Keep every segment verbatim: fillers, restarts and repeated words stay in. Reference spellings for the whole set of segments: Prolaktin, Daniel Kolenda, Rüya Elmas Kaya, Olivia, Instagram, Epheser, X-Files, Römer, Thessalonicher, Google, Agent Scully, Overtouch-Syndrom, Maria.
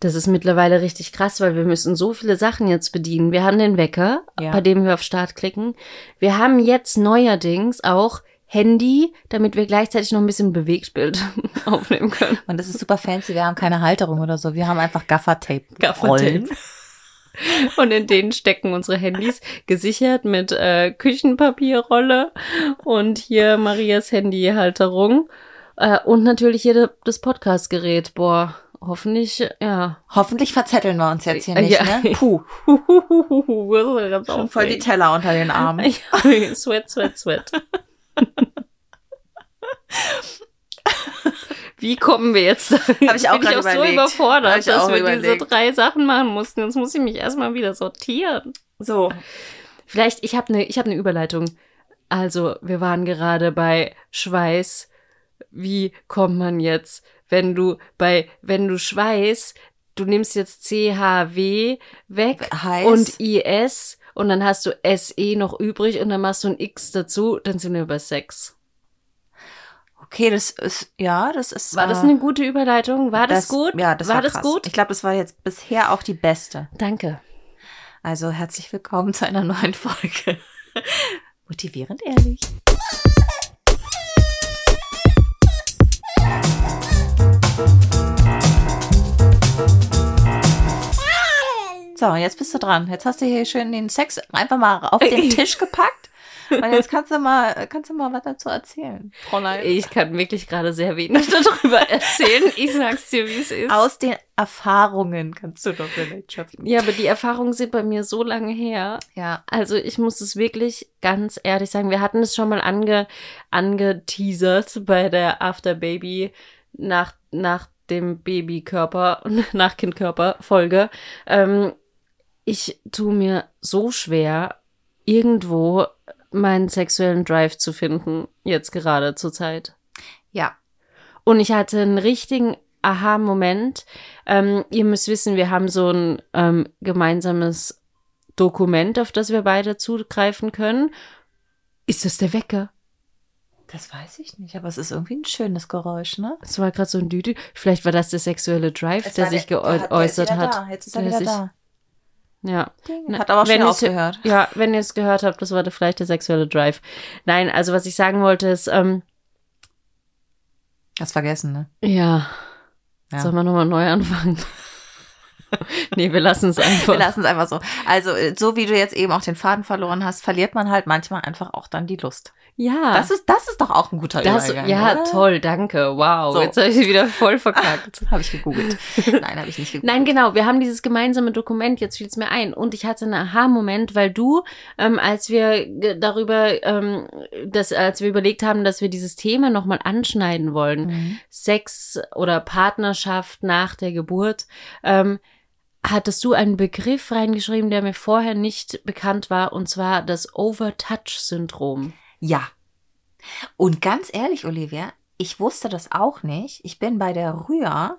Das ist mittlerweile richtig krass, weil wir müssen so viele Sachen jetzt bedienen. Wir haben den Wecker, ja, bei dem wir auf Start klicken. Wir haben jetzt neuerdings auch Handy, damit wir gleichzeitig noch ein bisschen Bewegtbild aufnehmen können. Und das ist super fancy, wir haben keine Halterung oder so. Wir haben einfach Gaffertape. Gaffertape. Und in denen stecken unsere Handys, gesichert mit äh, Küchenpapierrolle und hier Marias Handyhalterung äh, und natürlich hier das Podcast-Gerät. Boah, hoffentlich, ja. Hoffentlich verzetteln wir uns jetzt hier nicht, ja, ne? Puh. Schon voll die Teller unter den Armen. Sweat, sweat, sweat. Wie kommen wir jetzt dahin? Habe ich auch, bin ich auch so überfordert, dass auch wir überlegt. diese drei Sachen machen mussten. Jetzt muss ich mich erstmal wieder sortieren. So. Vielleicht, ich habe eine ich hab ne Überleitung. Also, wir waren gerade bei Schweiß. Wie kommt man jetzt, wenn du bei, wenn du Schweiß, du nimmst jetzt C H W weg, heiß, und I S und dann hast du S E noch übrig und dann machst du ein X dazu, dann sind wir bei Sex. Okay, das ist, ja, das ist... War das eine gute Überleitung? War das, das gut? Ja, das war, war das krass. gut? Ich glaube, das war jetzt bisher auch die beste. Danke. Also, herzlich willkommen zu einer neuen Folge. Motivierend ehrlich. So, jetzt bist du dran. Jetzt hast du hier schön den Sex einfach mal auf den Tisch gepackt. Und jetzt kannst du mal, kannst du mal was dazu erzählen, Fräulein. Ich kann wirklich gerade sehr wenig darüber erzählen. Ich sag's dir, wie es ist. Aus den Erfahrungen kannst du doch vielleicht schaffen. Ja, aber die Erfahrungen sind bei mir so lange her. Ja. Also ich muss es wirklich ganz ehrlich sagen. Wir hatten es schon mal ange, angeteasert bei der After Baby nach, nach dem Babykörper, nach Kindkörper-Folge. Ähm, ich tue mir so schwer, irgendwo meinen sexuellen Drive zu finden, jetzt gerade zur Zeit. Ja. Und ich hatte einen richtigen Aha-Moment. Ähm, ihr müsst wissen, wir haben so ein ähm, gemeinsames Dokument, auf das wir beide zugreifen können. Ist das der Wecker? Das weiß ich nicht, aber es ist irgendwie ein schönes Geräusch, ne? Es war gerade so ein Düdü. Vielleicht war das der sexuelle Drive, es der sich geäußert hat. Da. Jetzt ist er wieder da. Ja, hat aber auch schon aufgehört. Ja, wenn ihr es gehört habt, das war da vielleicht der sexuelle Drive. Nein, also was ich sagen wollte ist, ähm, hast vergessen, ne? Ja. ja. Sollen wir nochmal neu anfangen? Nee, wir lassen es einfach. Wir lassen es einfach so. Also, so wie du jetzt eben auch den Faden verloren hast, verliert man halt manchmal einfach auch dann die Lust. Ja. Das ist, das ist doch auch ein guter das, Übergang. Ja, oder? Toll, danke. Wow, so. Jetzt habe ich wieder voll verkackt. Habe ich gegoogelt. Nein, habe ich nicht gegoogelt. Nein, genau, wir haben dieses gemeinsame Dokument, jetzt fiel es mir ein. Und ich hatte einen Aha-Moment, weil du, ähm, als wir darüber, ähm, das, als wir überlegt haben, dass wir dieses Thema nochmal anschneiden wollen, mhm. Sex oder Partnerschaft nach der Geburt, ähm, hattest du einen Begriff reingeschrieben, der mir vorher nicht bekannt war, und zwar das Overtouch-Syndrom. Ja. Und ganz ehrlich, Olivia, ich wusste das auch nicht. Ich bin bei der Rüya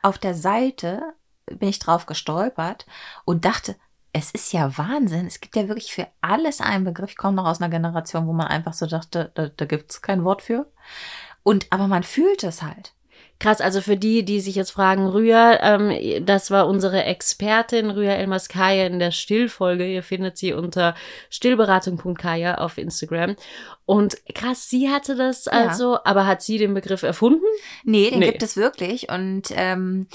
auf der Seite, bin ich drauf gestolpert und dachte, es ist ja Wahnsinn. Es gibt ja wirklich für alles einen Begriff. Ich komme noch aus einer Generation, wo man einfach so dachte, da, da gibt es kein Wort für. Und aber man fühlt es halt. Krass, also für die, die sich jetzt fragen, Rüya, ähm, das war unsere Expertin, Rüya Elmas Kaya in der Stillfolge. Ihr findet sie unter stillberatung punkt kaya auf Instagram. Und krass, sie hatte das ja. also, aber hat sie den Begriff erfunden? Nee, den nee. gibt es wirklich. Und, ähm,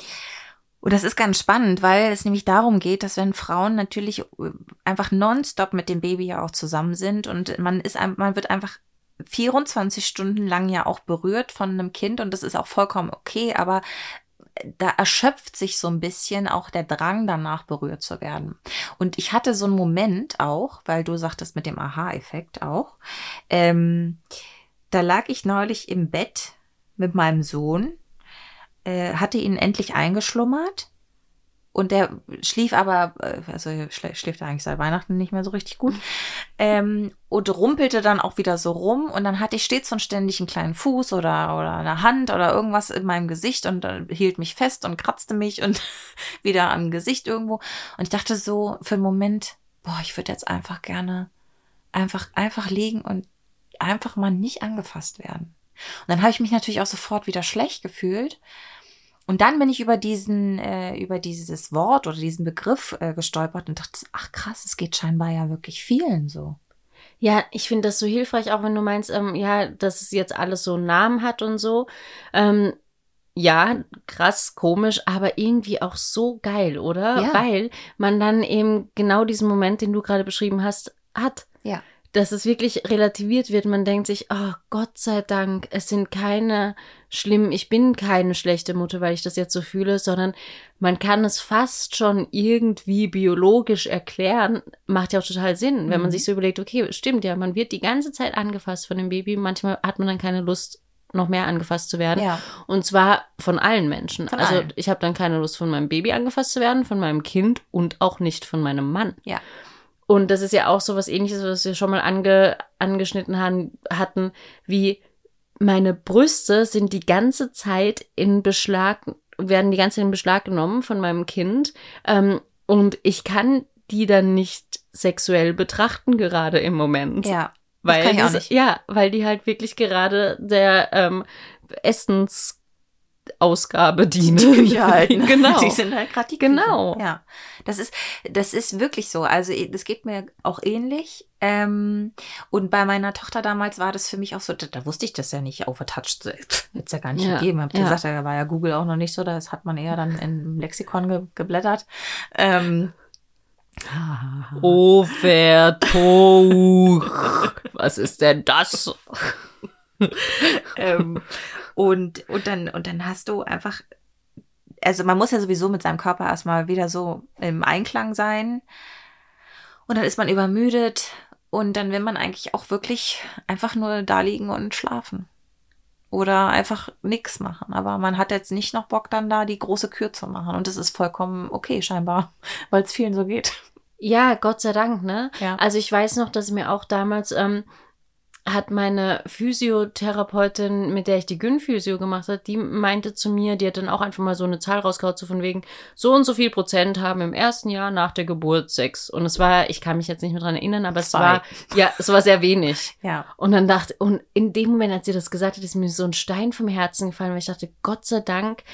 und das ist ganz spannend, weil es nämlich darum geht, dass wenn Frauen natürlich einfach nonstop mit dem Baby ja auch zusammen sind und man ist, man wird einfach vierundzwanzig Stunden lang ja auch berührt von einem Kind und das ist auch vollkommen okay, aber da erschöpft sich so ein bisschen auch der Drang danach, berührt zu werden. Und ich hatte so einen Moment auch, weil du sagtest mit dem Aha-Effekt auch, ähm, da lag ich neulich im Bett mit meinem Sohn, äh, hatte ihn endlich eingeschlummert und der schlief aber, also schläft er eigentlich seit Weihnachten nicht mehr so richtig gut, ähm, und rumpelte dann auch wieder so rum und dann hatte ich stets und ständig einen kleinen Fuß oder, oder eine Hand oder irgendwas in meinem Gesicht und hielt mich fest und kratzte mich und wieder am Gesicht irgendwo und ich dachte so für einen Moment, boah, ich würde jetzt einfach gerne einfach, einfach liegen und einfach mal nicht angefasst werden. Und dann habe ich mich natürlich auch sofort wieder schlecht gefühlt. Und dann bin ich über diesen, äh, über dieses Wort oder diesen Begriff äh, gestolpert und dachte, ach krass, es geht scheinbar ja wirklich vielen so. Ja, ich finde das so hilfreich, auch wenn du meinst, ähm, ja, dass es jetzt alles so einen Namen hat und so. Ähm, ja, krass, komisch, aber irgendwie auch so geil, oder? Ja. Weil man dann eben genau diesen Moment, den du gerade beschrieben hast, hat. Ja. Dass es wirklich relativiert wird. Man denkt sich, oh Gott sei Dank, es sind keine schlimmen, ich bin keine schlechte Mutter, weil ich das jetzt so fühle, sondern man kann es fast schon irgendwie biologisch erklären. Macht ja auch total Sinn, wenn mhm. man sich so überlegt, okay, stimmt ja, man wird die ganze Zeit angefasst von dem Baby. Manchmal hat man dann keine Lust, noch mehr angefasst zu werden. Ja. Und zwar von allen Menschen. Von also allen. Ich habe dann keine Lust, von meinem Baby angefasst zu werden, von meinem Kind und auch nicht von meinem Mann. Ja. Und das ist ja auch so was Ähnliches, was wir schon mal ange, angeschnitten haben, hatten, wie meine Brüste sind die ganze Zeit in Beschlag, werden die ganze Zeit in Beschlag genommen von meinem Kind. Ähm, und ich kann die dann nicht sexuell betrachten gerade im Moment. Ja, weil das kann ich auch nicht. Ja, weil die halt wirklich gerade der ähm, Essens- Ausgabe dienen. Die Küche halt, ne? Genau. Die sind halt gerade die Küche. Genau. Ja. Das ist, das ist wirklich so. Also, das geht mir auch ähnlich. Ähm, und bei meiner Tochter damals war das für mich auch so, da, da wusste ich das ja nicht, Overtouch hätte es ja gar nicht ja. gegeben. Habt ihr ja. gesagt, da war ja Google auch noch nicht so, das hat man eher dann im Lexikon ge- geblättert. Ähm, Overtouch. Was ist denn das? ähm, und, und, dann, und dann hast du einfach, also man muss ja sowieso mit seinem Körper erstmal wieder so im Einklang sein und dann ist man übermüdet und dann will man eigentlich auch wirklich einfach nur da liegen und schlafen oder einfach nichts machen, aber man hat jetzt nicht noch Bock dann da die große Kür zu machen und das ist vollkommen okay scheinbar, weil es vielen so geht. Ja, Gott sei Dank, ne? Ja. Also ich weiß noch, dass mir auch damals... Ähm, hat meine Physiotherapeutin, mit der ich die Gyn-Physio gemacht habe, die meinte zu mir, die hat dann auch einfach mal so eine Zahl rausgehaut, so von wegen, so und so viel Prozent haben im ersten Jahr nach der Geburt Sex. Und es war, ich kann mich jetzt nicht mehr dran erinnern, aber es war, ja, es war sehr wenig. Ja. Und dann dachte, und in dem Moment, als sie das gesagt hat, ist mir so ein Stein vom Herzen gefallen, weil ich dachte, Gott sei Dank,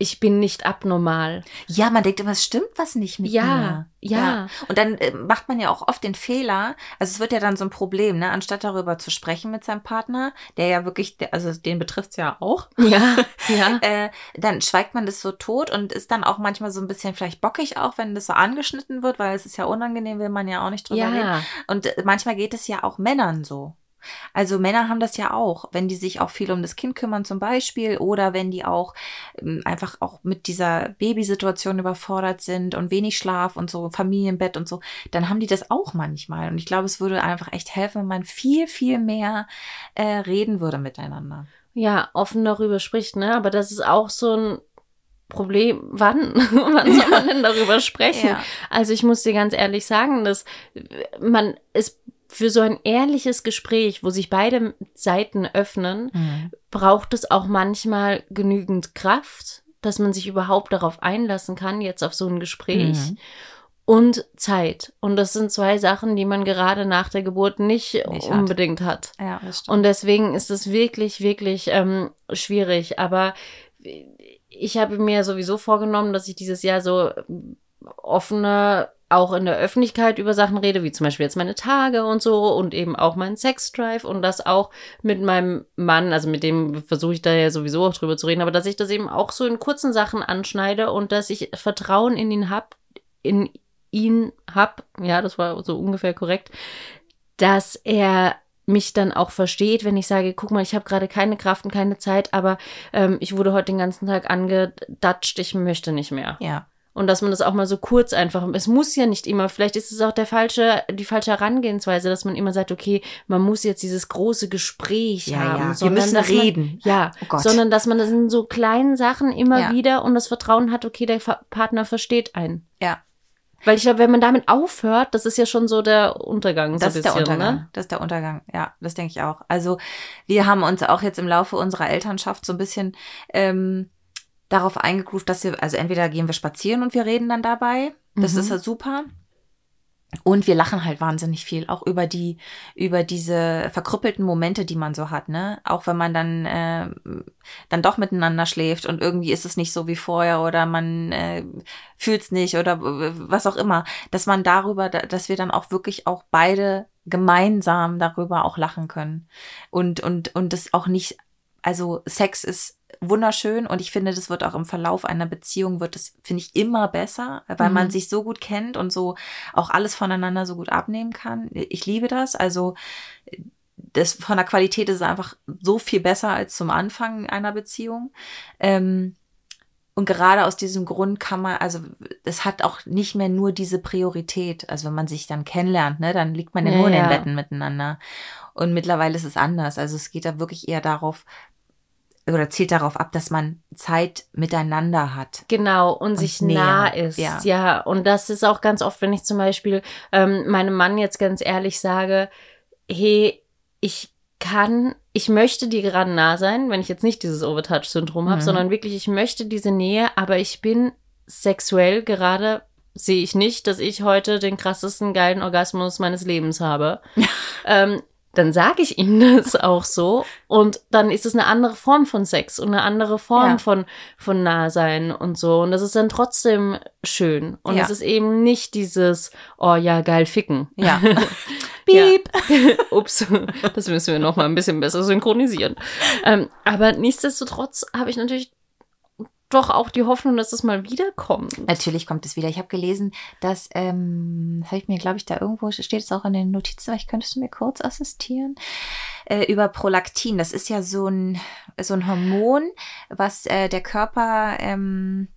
ich bin nicht abnormal. Ja, man denkt immer, es stimmt was nicht mit ja, mir. Ja, ja. Und dann äh, macht man ja auch oft den Fehler, also es wird ja dann so ein Problem, ne? Anstatt darüber zu sprechen mit seinem Partner, der ja wirklich, der, also den betrifft's ja auch. Ja, ja. äh, dann schweigt man das so tot und ist dann auch manchmal so ein bisschen vielleicht bockig auch, wenn das so angeschnitten wird, weil es ist ja unangenehm, will man ja auch nicht drüber ja. reden. Und äh, manchmal geht es ja auch Männern so. Also Männer haben das ja auch, wenn die sich auch viel um das Kind kümmern zum Beispiel oder wenn die auch ähm, einfach auch mit dieser Babysituation überfordert sind und wenig Schlaf und so Familienbett und so, dann haben die das auch manchmal und ich glaube, es würde einfach echt helfen, wenn man viel, viel mehr äh, reden würde miteinander. Ja, offen darüber spricht, ne? Aber das ist auch so ein Problem, wann? Wann soll man denn darüber sprechen? Ja. Also ich muss dir ganz ehrlich sagen, dass man es für so ein ehrliches Gespräch, wo sich beide Seiten öffnen, mhm. braucht es auch manchmal genügend Kraft, dass man sich überhaupt darauf einlassen kann, jetzt auf so ein Gespräch mhm. und Zeit. Und das sind zwei Sachen, die man gerade nach der Geburt nicht, nicht unbedingt hat. hat. Ja, das stimmt. Und deswegen ist es wirklich, wirklich ähm, schwierig. Aber ich habe mir sowieso vorgenommen, dass ich dieses Jahr so offener auch in der Öffentlichkeit über Sachen rede, wie zum Beispiel jetzt meine Tage und so und eben auch meinen Sexdrive und das auch mit meinem Mann, also mit dem versuche ich da ja sowieso auch drüber zu reden, aber dass ich das eben auch so in kurzen Sachen anschneide und dass ich Vertrauen in ihn hab, in ihn hab, ja, das war so ungefähr korrekt, dass er mich dann auch versteht, wenn ich sage, guck mal, ich habe gerade keine Kraft und keine Zeit, aber ähm, ich wurde heute den ganzen Tag angedatscht, ich möchte nicht mehr. Ja. Und dass man das auch mal so kurz einfach, es muss ja nicht immer, vielleicht ist es auch der falsche, die falsche Herangehensweise, dass man immer sagt, okay, man muss jetzt dieses große Gespräch ja, haben. Ja. Sondern, wir müssen dass reden. Man, ja, oh sondern dass man das in so kleinen Sachen immer ja. wieder und das Vertrauen hat, okay, der Fa- Partner versteht einen. Ja. Weil ich glaube, wenn man damit aufhört, das ist ja schon so der Untergang. Das so ist bisschen, der Untergang, ne? Das ist der Untergang, ja, das denke ich auch. Also wir haben uns auch jetzt im Laufe unserer Elternschaft so ein bisschen... Ähm, darauf eingegroovt, dass wir, also entweder gehen wir spazieren und wir reden dann dabei, das mhm. ist ja super, Und wir lachen halt wahnsinnig viel, auch über die, über diese verkrüppelten Momente, die man so hat, ne? Auch wenn man dann, äh, dann doch miteinander schläft und irgendwie ist es nicht so wie vorher oder man äh, fühlt's nicht oder was auch immer, dass man darüber, dass wir dann auch wirklich auch beide gemeinsam darüber auch lachen können und und und das auch nicht, also Sex ist wunderschön und ich finde, das wird auch im Verlauf einer Beziehung, wird das, finde ich, immer besser, weil mhm. man sich so gut kennt und so auch alles voneinander so gut abnehmen kann. Ich liebe das, also das von der Qualität ist es einfach so viel besser als zum Anfang einer Beziehung. Ähm, und gerade aus diesem Grund kann man, also es hat auch nicht mehr nur diese Priorität, also wenn man sich dann kennenlernt, ne, dann liegt man ja, ja nur in den Betten miteinander und mittlerweile ist es anders, also es geht da wirklich eher darauf, oder zielt darauf ab, dass man Zeit miteinander hat. Genau, und, und sich näher. nah ist. Ja. ja, und das ist auch ganz oft, wenn ich zum Beispiel ähm, meinem Mann jetzt ganz ehrlich sage, hey, ich kann, ich möchte dir gerade nah sein, wenn ich jetzt nicht dieses Overtouch-Syndrom habe, mhm. sondern wirklich, ich möchte diese Nähe, aber ich bin sexuell gerade, sehe ich nicht, dass ich heute den krassesten, geilen Orgasmus meines Lebens habe. ähm, dann sage ich ihm das auch so und dann ist es eine andere Form von Sex und eine andere Form ja. von, von Nahsein und so und das ist dann trotzdem schön und ja. es ist eben nicht dieses, oh ja, geil, ficken. Ja. Piep. Ja. Ups, das müssen wir nochmal ein bisschen besser synchronisieren. Ähm, aber nichtsdestotrotz habe ich natürlich doch auch die Hoffnung, dass es mal wiederkommt. Natürlich kommt es wieder. Ich habe gelesen, dass, ähm, habe ich mir, glaube ich, da irgendwo, steht es auch in den Notizen, vielleicht könntest du mir kurz assistieren, äh, über Prolaktin. Das ist ja so ein, so ein Hormon, was äh, der Körper, ähm,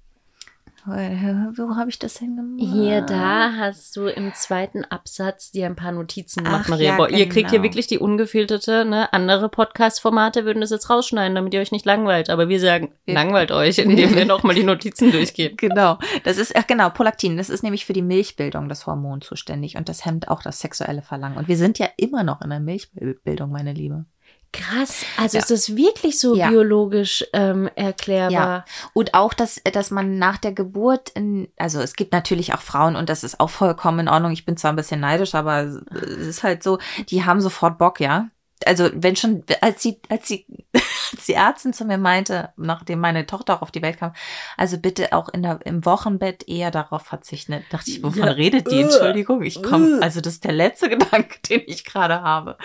wo habe ich das hingemacht? Hier, da hast du im zweiten Absatz dir ein paar Notizen gemacht, Maria. Ja, genau. Ihr kriegt hier wirklich die ungefilterte, ne? Andere Podcast-Formate würden das jetzt rausschneiden, damit ihr euch nicht langweilt. Aber wir sagen, wir langweilt euch, indem wir nochmal die Notizen durchgehen. Genau. Das ist, ach genau, Prolaktin. Das ist nämlich für die Milchbildung das Hormon zuständig und das hemmt auch das sexuelle Verlangen. Und wir sind ja immer noch in der Milchbildung, meine Liebe. Krass, also ja. ist das wirklich so ja. biologisch ähm, erklärbar? Ja. Und auch, dass, dass man nach der Geburt, in, also es gibt natürlich auch Frauen und das ist auch vollkommen in Ordnung, ich bin zwar ein bisschen neidisch, aber es ist halt so, die haben sofort Bock, ja. Also wenn schon, als die, als die, als die Ärztin zu mir meinte, nachdem meine Tochter auch auf die Welt kam, also bitte auch in der, im Wochenbett eher darauf verzichten. Da dachte ich, wovon ja. redet die? Entschuldigung, ich komme, also das ist der letzte Gedanke, den ich gerade habe.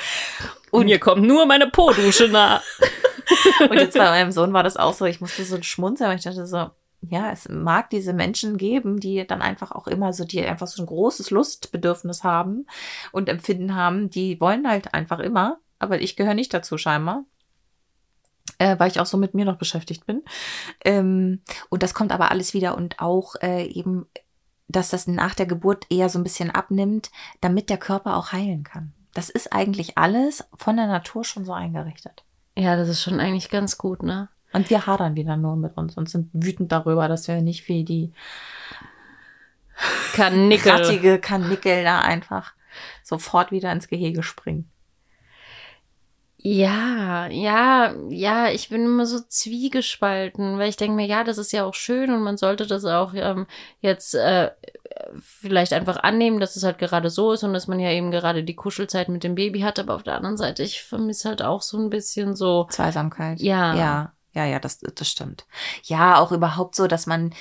Und mir kommt nur meine Po-Dusche nah. Und jetzt bei meinem Sohn war das auch so, ich musste so schmunzeln, weil ich dachte so, ja, es mag diese Menschen geben, die dann einfach auch immer so, die einfach so ein großes Lustbedürfnis haben und Empfinden haben, die wollen halt einfach immer. Aber ich gehöre nicht dazu scheinbar, äh, weil ich auch so mit mir noch beschäftigt bin. Ähm, und das kommt aber alles wieder und auch äh, eben, dass das nach der Geburt eher so ein bisschen abnimmt, damit der Körper auch heilen kann. Das ist eigentlich alles von der Natur schon so eingerichtet. Ja, das ist schon eigentlich ganz gut, ne? Und wir hadern wieder nur mit uns und sind wütend darüber, dass wir nicht wie die Karnickel. rattige Karnickel da einfach sofort wieder ins Gehege springen. Ja, ja, ja, ich bin immer so zwiegespalten, weil ich denke mir, ja, das ist ja auch schön und man sollte das auch ähm, jetzt äh, vielleicht einfach annehmen, dass es halt gerade so ist und dass man ja eben gerade die Kuschelzeit mit dem Baby hat, aber auf der anderen Seite, ich vermisse halt auch so ein bisschen so... Zweisamkeit. Ja. Ja, ja, ja, das, das stimmt. Ja, auch überhaupt so, dass man...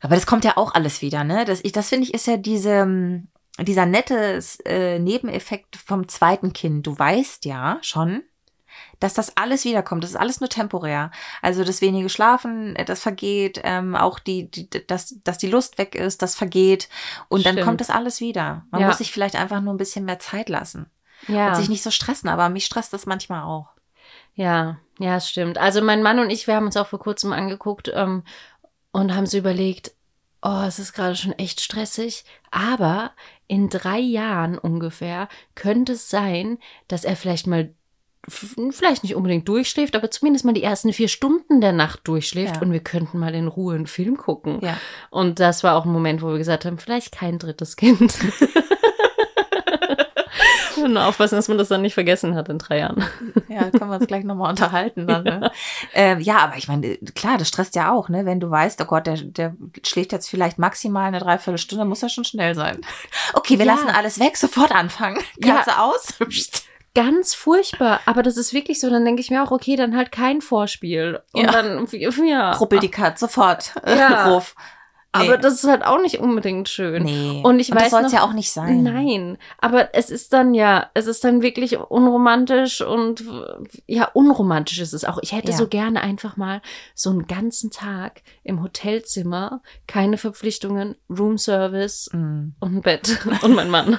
Aber das kommt ja auch alles wieder, ne? Das, ich, das finde ich ist ja diese... Dieser nette äh, Nebeneffekt vom zweiten Kind. Du weißt ja schon, dass das alles wiederkommt. Das ist alles nur temporär. Also das wenige Schlafen, das vergeht. Ähm, auch die, die dass, dass die Lust weg ist, das vergeht. Und Stimmt. dann kommt das alles wieder. Man ja. muss sich vielleicht einfach nur ein bisschen mehr Zeit lassen. Ja. Und sich nicht so stressen. Aber mich stresst das manchmal auch. Ja, ja, stimmt. Also mein Mann und ich, wir haben uns auch vor kurzem angeguckt ähm, und haben so überlegt, oh, es ist gerade schon echt stressig, aber in drei Jahren ungefähr könnte es sein, dass er vielleicht mal, vielleicht nicht unbedingt durchschläft, aber zumindest mal die ersten vier Stunden der Nacht durchschläft ja. und wir könnten mal in Ruhe einen Film gucken. Ja. Und das war auch ein Moment, wo wir gesagt haben, vielleicht kein drittes Kind. Nur aufpassen, dass man das dann nicht vergessen hat in drei Jahren. Ja, können wir uns gleich nochmal unterhalten dann. Ja. Ne? Ähm, ja, aber ich meine, klar, das stresst ja auch, ne? Wenn du weißt, oh Gott, der, der schläft jetzt vielleicht maximal eine Dreiviertelstunde, muss ja schon schnell sein. Okay, wir ja. lassen alles weg, sofort anfangen. Katze ja. aus. Ganz furchtbar, aber das ist wirklich so, dann denke ich mir auch, okay, dann halt kein Vorspiel. Und ja. dann, ja. Ruppel die Katze sofort. Ja. Ruf. Nee. Aber das ist halt auch nicht unbedingt schön. Nee. Und ich Und weiß das soll es ja auch nicht sein. Nein, aber es ist dann ja, es ist dann wirklich unromantisch und ja, unromantisch ist es auch. Ich hätte ja. so gerne einfach mal so einen ganzen Tag im Hotelzimmer, keine Verpflichtungen, Roomservice mm. und ein Bett und mein Mann.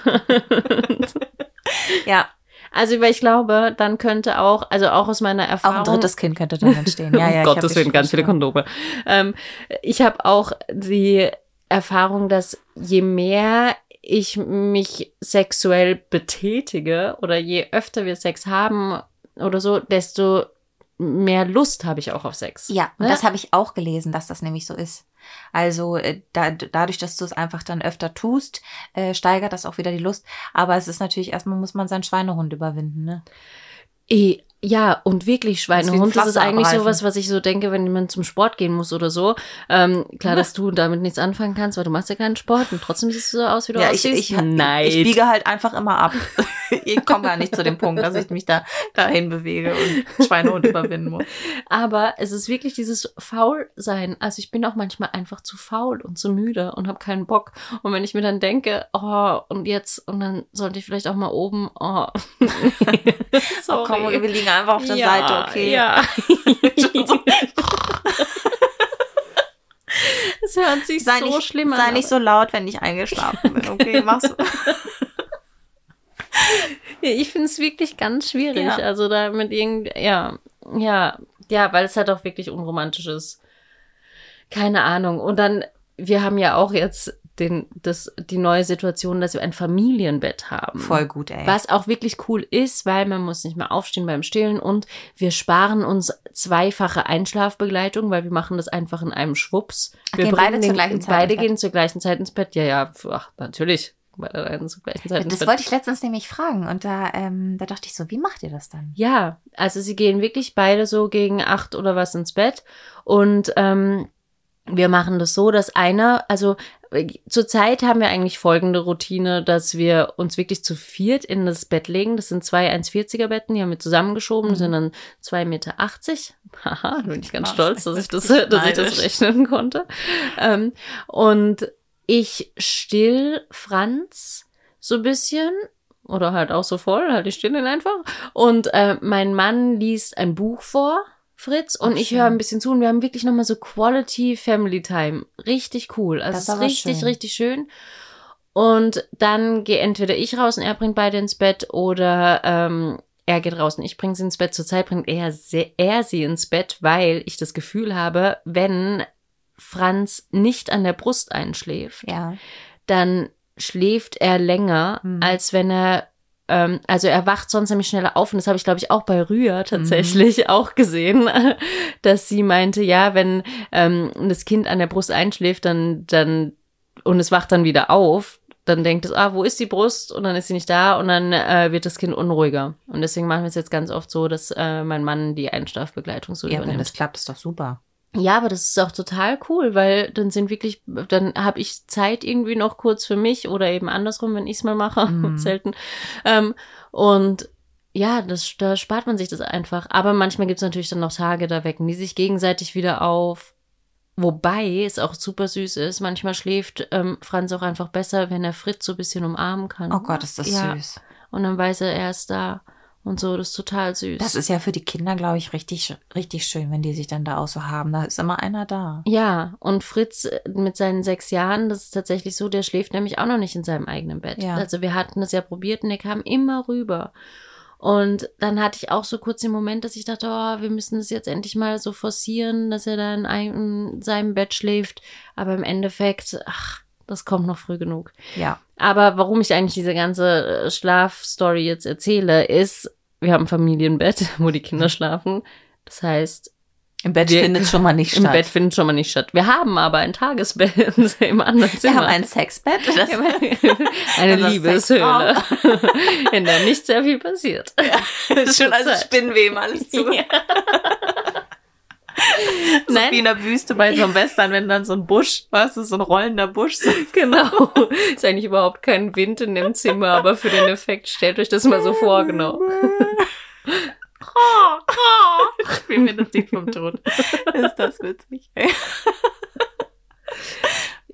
Ja. Also, weil ich glaube, dann könnte auch, also auch aus meiner Erfahrung. Auch ein drittes Kind könnte dann entstehen. Ja, ja, um Gottes Willen, ganz viele Kondome. Ähm, ich habe auch die Erfahrung, dass je mehr ich mich sexuell betätige oder je öfter wir Sex haben oder so, desto mehr Lust habe ich auch auf Sex. Ja, und ne? das habe ich auch gelesen, dass das nämlich so ist. Also da, dadurch, dass du es einfach dann öfter tust, äh, steigert das auch wieder die Lust. Aber es ist natürlich, erstmal muss man seinen Schweinehund überwinden, ne? E- Ja, und wirklich Schweinehund, das ist eigentlich sowas, was ich so denke, wenn man zum Sport gehen muss oder so. Ähm, klar, dass du damit nichts anfangen kannst, weil du machst ja keinen Sport und trotzdem siehst du so aus, wie du ja, aussiehst. Ich, ich, Nein. ich biege halt einfach immer ab. Ich komme gar nicht zu dem Punkt, dass ich mich da dahin bewege und Schweinehund überwinden muss. Aber es ist wirklich dieses Faulsein. Also ich bin auch manchmal einfach zu faul und zu müde und habe keinen Bock. Und wenn ich mir dann denke, oh, und jetzt, und dann sollte ich vielleicht auch mal oben, oh. Sorry. Oh, komm, wir liegen einfach auf der ja, Seite, okay. Ja. Das hört sich sei so nicht, schlimm an. Sei nicht so laut, wenn ich eingeschlafen bin, okay? Mach's. Ja, ich finde es wirklich ganz schwierig. Ja. Also da mit irgend, ja, ja, ja, weil es halt auch wirklich unromantisch ist. Keine Ahnung. Und dann, wir haben ja auch jetzt den, das, die neue Situation, dass wir ein Familienbett haben. Voll gut, ey. Was auch wirklich cool ist, weil man muss nicht mehr aufstehen beim Stillen und wir sparen uns zweifache Einschlafbegleitung, weil wir machen das einfach in einem Schwups. Wir gehen beide den, zur gleichen Zeit. Beide gehen zur gleichen Zeit ins Bett. Ja, ja, ach, natürlich. Beide zur gleichen Zeit ins Bett. Das wollte ich letztens nämlich fragen und da, ähm, da dachte ich so, wie macht ihr das dann? Ja, also sie gehen wirklich beide so gegen acht oder was ins Bett und ähm, wir machen das so, dass einer, also zurzeit haben wir eigentlich folgende Routine, dass wir uns wirklich zu viert in das Bett legen. Das sind zwei eins vierziger Betten, die haben wir zusammengeschoben, mhm. sind dann zwei Komma achtzig Meter. Haha, bin ich ganz Ach, stolz, dass ich das, dass ich das rechnen konnte. Ähm, und ich still Franz so ein bisschen. Oder halt auch so voll, halt ich still ihn einfach. Und äh, mein Mann liest ein Buch vor. Fritz und okay. ich höre ein bisschen zu und wir haben wirklich nochmal so Quality Family Time. Richtig cool. Also das ist richtig, schön. richtig schön. Und dann gehe entweder ich raus und er bringt beide ins Bett oder ähm, er geht raus und ich bringe sie ins Bett. Zurzeit bringt er, se- er sie ins Bett, weil ich das Gefühl habe, wenn Franz nicht an der Brust einschläft, ja. dann schläft er länger, mhm. als wenn er also er wacht sonst nämlich schneller auf und das habe ich, glaube ich, auch bei Rüya tatsächlich mhm. auch gesehen, dass sie meinte, ja, wenn ähm, das Kind an der Brust einschläft dann, dann und es wacht dann wieder auf, dann denkt es, ah, wo ist die Brust? Und dann ist sie nicht da und dann äh, wird das Kind unruhiger. Und deswegen machen wir es jetzt ganz oft so, dass äh, mein Mann die Einschlafbegleitung so ja, übernimmt. Ja, wenn das klappt, ist doch super. Ja, aber das ist auch total cool, weil dann sind wirklich, dann habe ich Zeit irgendwie noch kurz für mich oder eben andersrum, wenn ich es mal mache, mm. selten. Ähm, und ja, das, da spart man sich das einfach. Aber manchmal gibt es natürlich dann noch Tage, da wecken die sich gegenseitig wieder auf. Wobei es auch super süß ist. Manchmal schläft ähm, Franz auch einfach besser, wenn er Fritz so ein bisschen umarmen kann. Oh Gott, ist das ja. süß. Und dann weiß er, er ist da. Und so, das ist total süß. Das ist ja für die Kinder, glaube ich, richtig richtig schön, wenn die sich dann da auch so haben. Da ist immer einer da. Ja, und Fritz mit seinen sechs Jahren, das ist tatsächlich so, der schläft nämlich auch noch nicht in seinem eigenen Bett. Ja. Also wir hatten das ja probiert und der kam immer rüber. Und dann hatte ich auch so kurz den Moment, dass ich dachte, oh, wir müssen das jetzt endlich mal so forcieren, dass er da in, einem, in seinem Bett schläft. Aber im Endeffekt, ach, das kommt noch früh genug. Ja. Aber warum ich eigentlich diese ganze Schlafstory jetzt erzähle, ist, wir haben ein Familienbett, wo die Kinder schlafen. Das heißt, Im Bett findet schon mal nicht statt. Im Bett findet schon mal nicht statt. Wir haben aber ein Tagesbett im anderen Zimmer. Wir haben ein Sexbett. Das eine Liebeshöhle, in der nicht sehr viel passiert. Ja, das ist schon als Zeit. Spinnweben alles zu. Ja. So Nein. wie in der Wüste bei so einem Western, wenn dann so ein Busch, weißt du, so ein rollender Busch. Genau. Ist eigentlich überhaupt kein Wind in dem Zimmer, aber für den Effekt stellt euch das mal so vor, genau. Ich spiele mir das Ding vom Tod. Ist das witzig?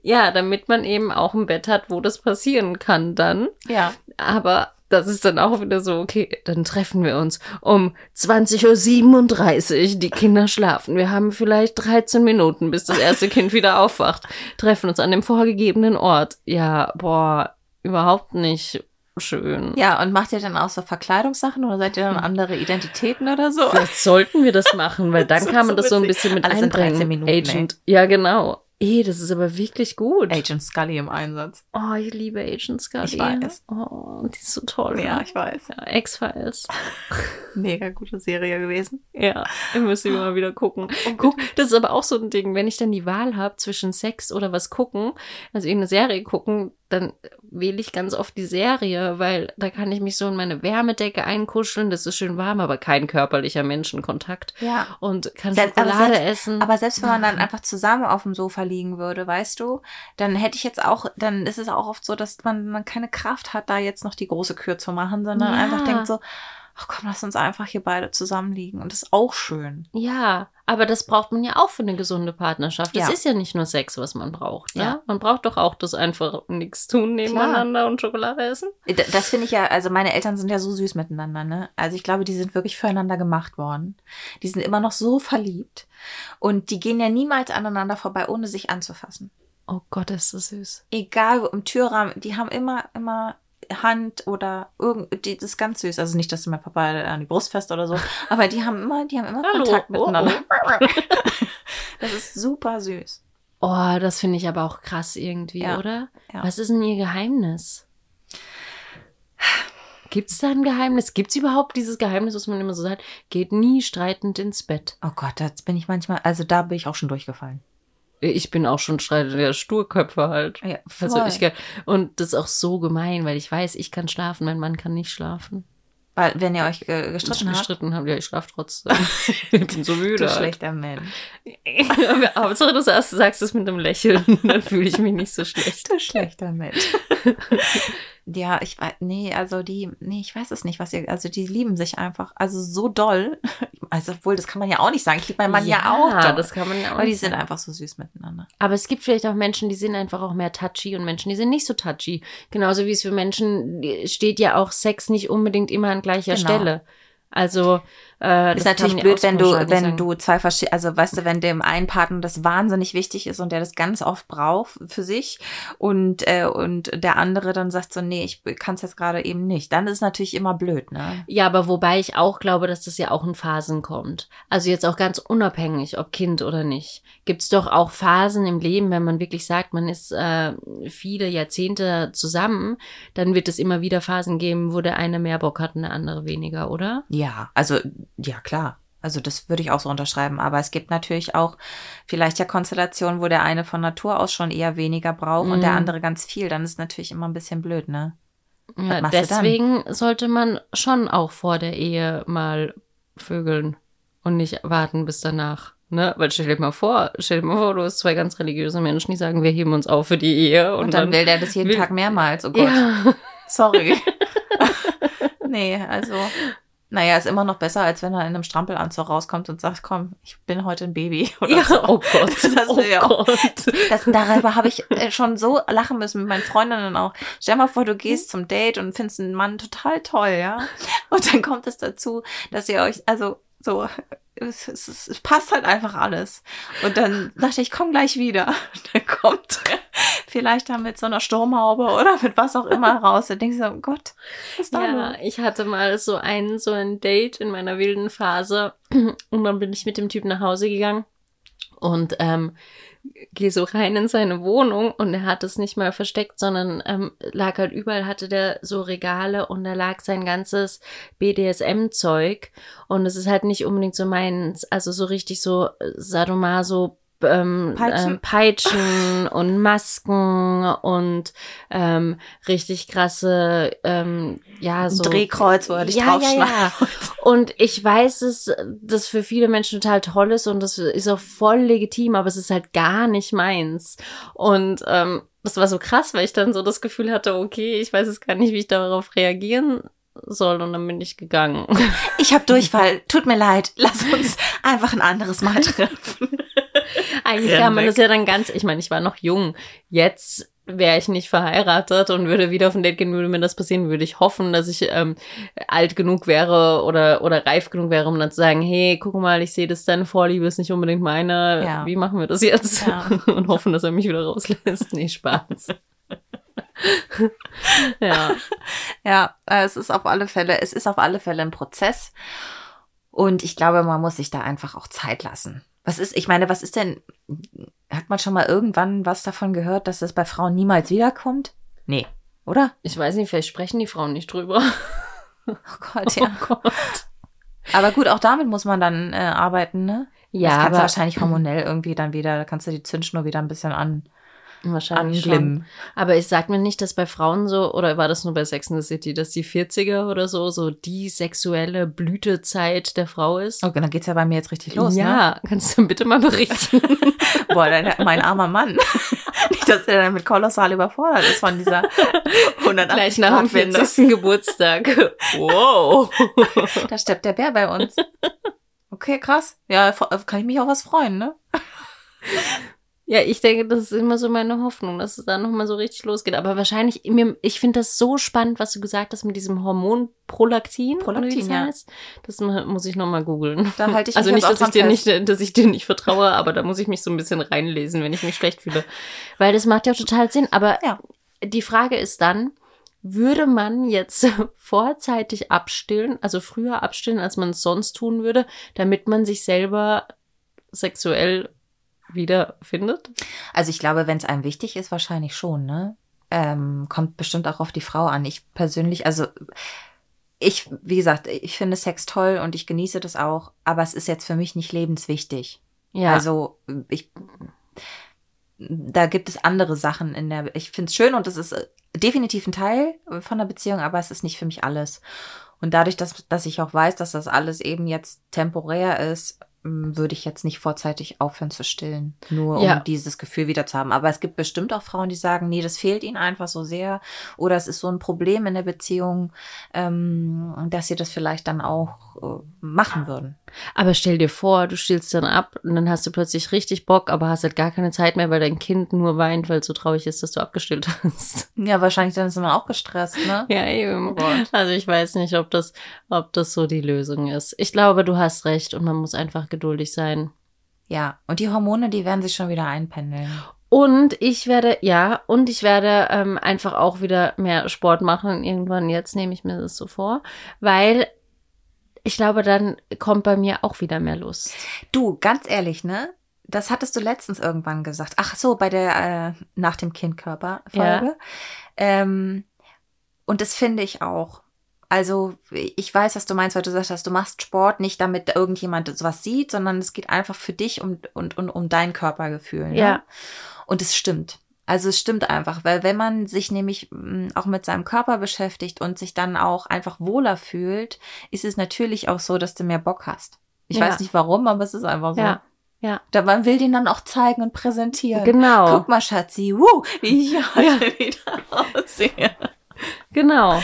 Ja, damit man eben auch ein Bett hat, wo das passieren kann dann. Ja. Aber das ist dann auch wieder so, okay, dann treffen wir uns um zwanzig Uhr siebenunddreißig. Die Kinder schlafen. Wir haben vielleicht dreizehn Minuten, bis das erste Kind wieder aufwacht. Treffen uns an dem vorgegebenen Ort. Ja, boah, überhaupt nicht schön. Ja, und macht ihr dann auch so Verkleidungssachen oder seid ihr dann andere Identitäten oder so? Vielleicht sollten wir das machen, weil dann so, kann man so das so ein bisschen mit alles einbringen. dreizehn Minuten, Agent. Ey. Ja, genau. Eh, das ist aber wirklich gut. Agent Scully im Einsatz. Oh, ich liebe Agent Scully. Ich weiß. Oh, die ist so toll. Ja, ich weiß. Ja, X-Files. Mega gute Serie gewesen. Ja, ich muss sie mal wieder gucken. Und guck, das ist aber auch so ein Ding, wenn ich dann die Wahl habe zwischen Sex oder was gucken, also irgendeine Serie gucken, dann wähle ich ganz oft die Serie, weil da kann ich mich so in meine Wärmedecke einkuscheln, das ist schön warm, aber kein körperlicher Menschenkontakt. Ja. Und kann selbst, Schokolade aber selbst, essen. Aber selbst wenn man dann einfach zusammen auf dem Sofa liegen würde, weißt du, dann hätte ich jetzt auch, dann ist es auch oft so, dass man, man keine Kraft hat, da jetzt noch die große Kür zu machen, sondern ja. einfach denkt so, ach komm, lass uns einfach hier beide zusammenliegen. Und das ist auch schön. Ja, aber das braucht man ja auch für eine gesunde Partnerschaft. Das ja. ist ja nicht nur Sex, was man braucht. Ne? Ja. Man braucht doch auch das einfach nichts tun nebeneinander Klar. und Schokolade essen. Das finde ich ja, also meine Eltern sind ja so süß miteinander. Ne? Also ich glaube, die sind wirklich füreinander gemacht worden. Die sind immer noch so verliebt. Und die gehen ja niemals aneinander vorbei, ohne sich anzufassen. Oh Gott, ist das süß. Egal, im Türrahmen, die haben immer, immer... Hand oder irgend, die, das ist ganz süß. Also nicht, dass mein Papa an die Brust fasst oder so, aber die haben immer, die haben immer Hallo. Kontakt miteinander. Oh. Das ist super süß. Oh, das finde ich aber auch krass irgendwie, ja. oder? Ja. Was ist denn ihr Geheimnis? Gibt es da ein Geheimnis? Gibt es überhaupt dieses Geheimnis, was man immer so sagt? Geht nie streitend ins Bett. Oh Gott, das bin ich manchmal, also da bin ich auch schon durchgefallen. Ich bin auch schon streitender Sturköpfe halt. Ja, also ich kann, und das ist auch so gemein, weil ich weiß, ich kann schlafen, mein Mann kann nicht schlafen. Weil, wenn ihr euch ge- gestritten habt? Gestritten habt, ja, ich schlafe trotzdem. Ich bin so müde. Du schlechter Mensch. Hauptsache, du sagst es mit einem Lächeln, dann fühle ich mich nicht so schlecht. Du schlechter Mensch. Ja, ich weiß, nee, also die, nee, ich weiß es nicht, was ihr, also die lieben sich einfach, also so doll, also obwohl, das kann man ja auch nicht sagen, ich liebe meinen Mann ja, ja auch doll, das kann man ja auch aber die sind einfach so süß miteinander. Aber es gibt vielleicht auch Menschen, die sind einfach auch mehr touchy und Menschen, die sind nicht so touchy, genauso wie es für Menschen steht ja auch Sex nicht unbedingt immer an gleicher genau. Stelle. Also äh, ist natürlich blöd, wenn du, wenn sagen. du zwei verschiedene, also weißt du, wenn dem einen Partner das wahnsinnig wichtig ist und der das ganz oft braucht für sich und äh, und der andere dann sagt so, nee, ich kann es jetzt gerade eben nicht, dann ist es natürlich immer blöd, ne? Ja, aber wobei ich auch glaube, dass das ja auch in Phasen kommt. Also jetzt auch ganz unabhängig, ob Kind oder nicht, gibt's doch auch Phasen im Leben, wenn man wirklich sagt, man ist äh, viele Jahrzehnte zusammen, dann wird es immer wieder Phasen geben, wo der eine mehr Bock hat und der andere weniger, oder? Ja. Ja, also, ja, klar. Also, das würde ich auch so unterschreiben. Aber es gibt natürlich auch vielleicht ja Konstellationen, wo der eine von Natur aus schon eher weniger braucht mm. und der andere ganz viel. Dann ist natürlich immer ein bisschen blöd, ne? Ja, deswegen sollte man schon auch vor der Ehe mal vögeln und nicht warten bis danach, ne? Weil stell dir mal vor, stell dir mal vor, du hast zwei ganz religiöse Menschen, die sagen, wir heben uns auf für die Ehe. Und, und dann, dann will der das jeden will... Tag mehrmals. Oh Gott. Ja. Sorry. Nee, also... Naja, ist immer noch besser, als wenn er in einem Strampelanzug rauskommt und sagt, komm, ich bin heute ein Baby. Oder ja, so. Oh Gott, das oh ja Gott. Das, darüber habe ich schon so lachen müssen mit meinen Freundinnen auch. Stell mal vor, du gehst zum Date und findest einen Mann total toll, ja? Und dann kommt es dazu, dass ihr euch, also so... Es, es, es passt halt einfach alles. Und dann dachte ich, komm gleich wieder. Und dann kommt er vielleicht dann mit so einer Sturmhaube oder mit was auch immer raus. Dann denkst du, oh Gott, was da ja, los? Ich hatte mal so ein, so ein Date in meiner wilden Phase. Und dann bin ich mit dem Typ nach Hause gegangen. Und ähm, gehe so rein in seine Wohnung und er hat es nicht mal versteckt, sondern ähm, lag halt überall, hatte der so Regale und da lag sein ganzes B D S M-Zeug und es ist halt nicht unbedingt so meins, also so richtig so Sadomaso, ähm, Peitschen, ähm, Peitschen und Masken und ähm, richtig krasse, ähm, ja, so. Drehkreuz, wo er dich ja, draufschlagen. Ja, ja. Und ich weiß, dass das für viele Menschen total toll ist und das ist auch voll legitim, aber es ist halt gar nicht meins. Und ähm, das war so krass, weil ich dann so das Gefühl hatte, okay, ich weiß es gar nicht, wie ich darauf reagieren soll und dann bin ich gegangen. Ich habe Durchfall, tut mir leid, lass uns einfach ein anderes Mal treffen. Eigentlich kann man das ja dann ganz, ich meine, ich war noch jung, jetzt wäre ich nicht verheiratet und würde wieder auf ein Date gehen, würde mir das passieren, würde ich hoffen, dass ich ähm, alt genug wäre oder oder reif genug wäre, um dann zu sagen, hey, guck mal, ich sehe, das ist deine Vorliebe, ist nicht unbedingt meine, ja. Wie machen wir das jetzt? Ja. Und hoffen, dass er mich wieder rauslässt. Nee, Spaß. Ja. Ja, es ist auf alle Fälle, es ist auf alle Fälle ein Prozess und ich glaube, man muss sich da einfach auch Zeit lassen. Was ist, ich meine, was ist denn, hat man schon mal irgendwann was davon gehört, dass das bei Frauen niemals wiederkommt? Nee, oder? Ich weiß nicht, vielleicht sprechen die Frauen nicht drüber. Oh Gott, ja. Oh Gott. Aber gut, auch damit muss man dann äh, arbeiten, ne? Ja, das kannst aber du wahrscheinlich hormonell irgendwie dann wieder, da kannst du die Zündschnur wieder ein bisschen an... Wahrscheinlich schlimm. Aber ich sag mir nicht, dass bei Frauen so, oder war das nur bei Sex in the City, dass die vierziger oder so, so die sexuelle Blütezeit der Frau ist. Okay, dann geht's ja bei mir jetzt richtig los, ja, ne? Kannst du bitte mal berichten? Boah, dein, mein armer Mann. Nicht, dass er damit kolossal überfordert ist von dieser hundertachtzig Gleich nach dem vierzigsten Geburtstag. Wow. Da steppt der Bär bei uns. Okay, krass. Ja, kann ich mich auch was freuen, ne? Ja, ich denke, das ist immer so meine Hoffnung, dass es da nochmal so richtig losgeht. Aber wahrscheinlich, mir, ich finde das so spannend, was du gesagt hast mit diesem Hormon Prolaktin. Prolaktin, ja. Heißt. Das muss ich nochmal googeln. Da halte ich mich also nicht, dass ich dir nicht, dass ich dir nicht vertraue, aber da muss ich mich so ein bisschen reinlesen, wenn ich mich schlecht fühle. Weil das macht ja total Sinn. Aber ja. Die Frage ist dann, würde man jetzt vorzeitig abstillen, also früher abstillen, als man es sonst tun würde, damit man sich selber sexuell wiederfindet? Also ich glaube, wenn es einem wichtig ist, wahrscheinlich schon, ne? Ähm, kommt bestimmt auch auf die Frau an. Ich persönlich, also ich, wie gesagt, ich finde Sex toll und ich genieße das auch, aber es ist jetzt für mich nicht lebenswichtig. Ja. Also ich, da gibt es andere Sachen in der, ich finde es schön und es ist definitiv ein Teil von der Beziehung, aber es ist nicht für mich alles. Und dadurch, dass, dass ich auch weiß, dass das alles eben jetzt temporär ist, würde ich jetzt nicht vorzeitig aufhören zu stillen, nur um ja. dieses Gefühl wieder zu haben. Aber es gibt bestimmt auch Frauen, die sagen, nee, das fehlt ihnen einfach so sehr oder es ist so ein Problem in der Beziehung, ähm, dass sie das vielleicht dann auch äh, machen würden. Aber stell dir vor, du stillst dann ab und dann hast du plötzlich richtig Bock, aber hast halt gar keine Zeit mehr, weil dein Kind nur weint, weil es so traurig ist, dass du abgestillt hast. Ja, wahrscheinlich dann ist man auch gestresst, ne? Ja, eben. Also ich weiß nicht, ob das, ob das so die Lösung ist. Ich glaube, du hast recht und man muss einfach geduldig sein. Ja, und die Hormone, die werden sich schon wieder einpendeln. Und ich werde, ja, und ich werde ähm, einfach auch wieder mehr Sport machen. Irgendwann jetzt nehme ich mir das so vor, weil ich glaube, dann kommt bei mir auch wieder mehr Lust. Du, ganz ehrlich, ne? Das hattest du letztens irgendwann gesagt. Ach so, bei der äh, Nach dem Kindkörper-Folge. Ja. Ähm, und das finde ich auch. Also ich weiß, was du meinst, weil du gesagt hast, du machst Sport nicht, damit irgendjemand sowas sieht, sondern es geht einfach für dich und um, um, um dein Körpergefühl. Ne? Ja. Und es stimmt. Also es stimmt einfach, weil wenn man sich nämlich auch mit seinem Körper beschäftigt und sich dann auch einfach wohler fühlt, ist es natürlich auch so, dass du mehr Bock hast. Ich ja. weiß nicht warum, aber es ist einfach so. Ja. Ja. Da man will den dann auch zeigen und präsentieren. Genau. Guck mal, Schatzi, wuh, wie ich heute ja. wieder aussehe. Genau.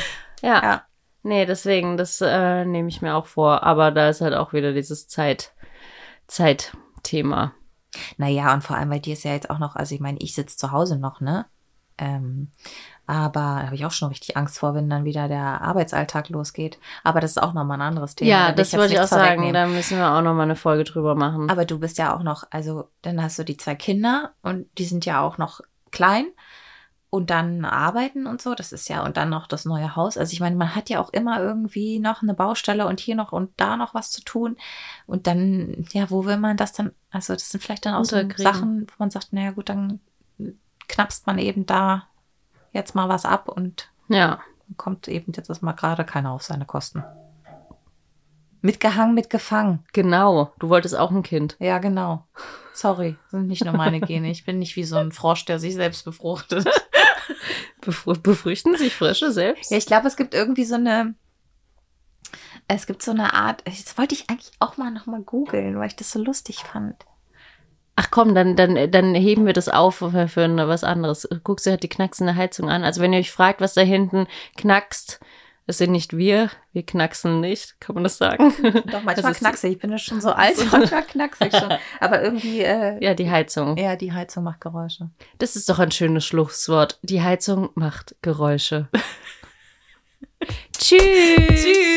Ja. ja. Nee, deswegen, das äh, nehme ich mir auch vor. Aber da ist halt auch wieder dieses Zeit, Zeitthema. Naja, und vor allem, bei dir ist ja jetzt auch noch, also ich meine, ich sitze zu Hause noch, ne? Ähm, aber da habe ich auch schon richtig Angst vor, wenn dann wieder der Arbeitsalltag losgeht. Aber das ist auch nochmal ein anderes Thema. Ja, das wollte ich auch sagen, da müssen wir auch nochmal eine Folge drüber machen. Aber du bist ja auch noch, also dann hast du die zwei Kinder und die sind ja auch noch klein. und dann arbeiten und so, das ist ja, und dann noch das neue Haus. Also ich meine, man hat ja auch immer irgendwie noch eine Baustelle und hier noch und da noch was zu tun. Und dann, ja, wo will man das dann, also das sind vielleicht dann auch so Sachen, wo man sagt, naja gut, dann knapst man eben da jetzt mal was ab und ja, kommt eben jetzt erstmal gerade keiner auf seine Kosten. Mitgehangen, mitgefangen. Genau, du wolltest auch ein Kind. Ja, genau. Sorry, sind nicht nur meine Gene. Ich bin nicht wie so ein Frosch, der sich selbst befruchtet. Befru- befruchten sich Frösche selbst? Ja, ich glaube, es gibt irgendwie so eine, es gibt so eine Art, das wollte ich eigentlich auch mal nochmal googeln, weil ich das so lustig fand. Ach komm, dann, dann, dann heben wir das auf für, für was anderes. Guckst du halt die knacksende Heizung an. Also wenn ihr euch fragt, was da hinten knackst, es sind nicht wir, wir knacksen nicht, kann man das sagen? Doch, manchmal knackse ich, ich bin ja schon so alt, manchmal knackse ich schon. Aber irgendwie... Äh, ja, die Heizung. Ja, die Heizung macht Geräusche. Das ist doch ein schönes Schlusswort. Die Heizung macht Geräusche. Tschüss! Tschüss!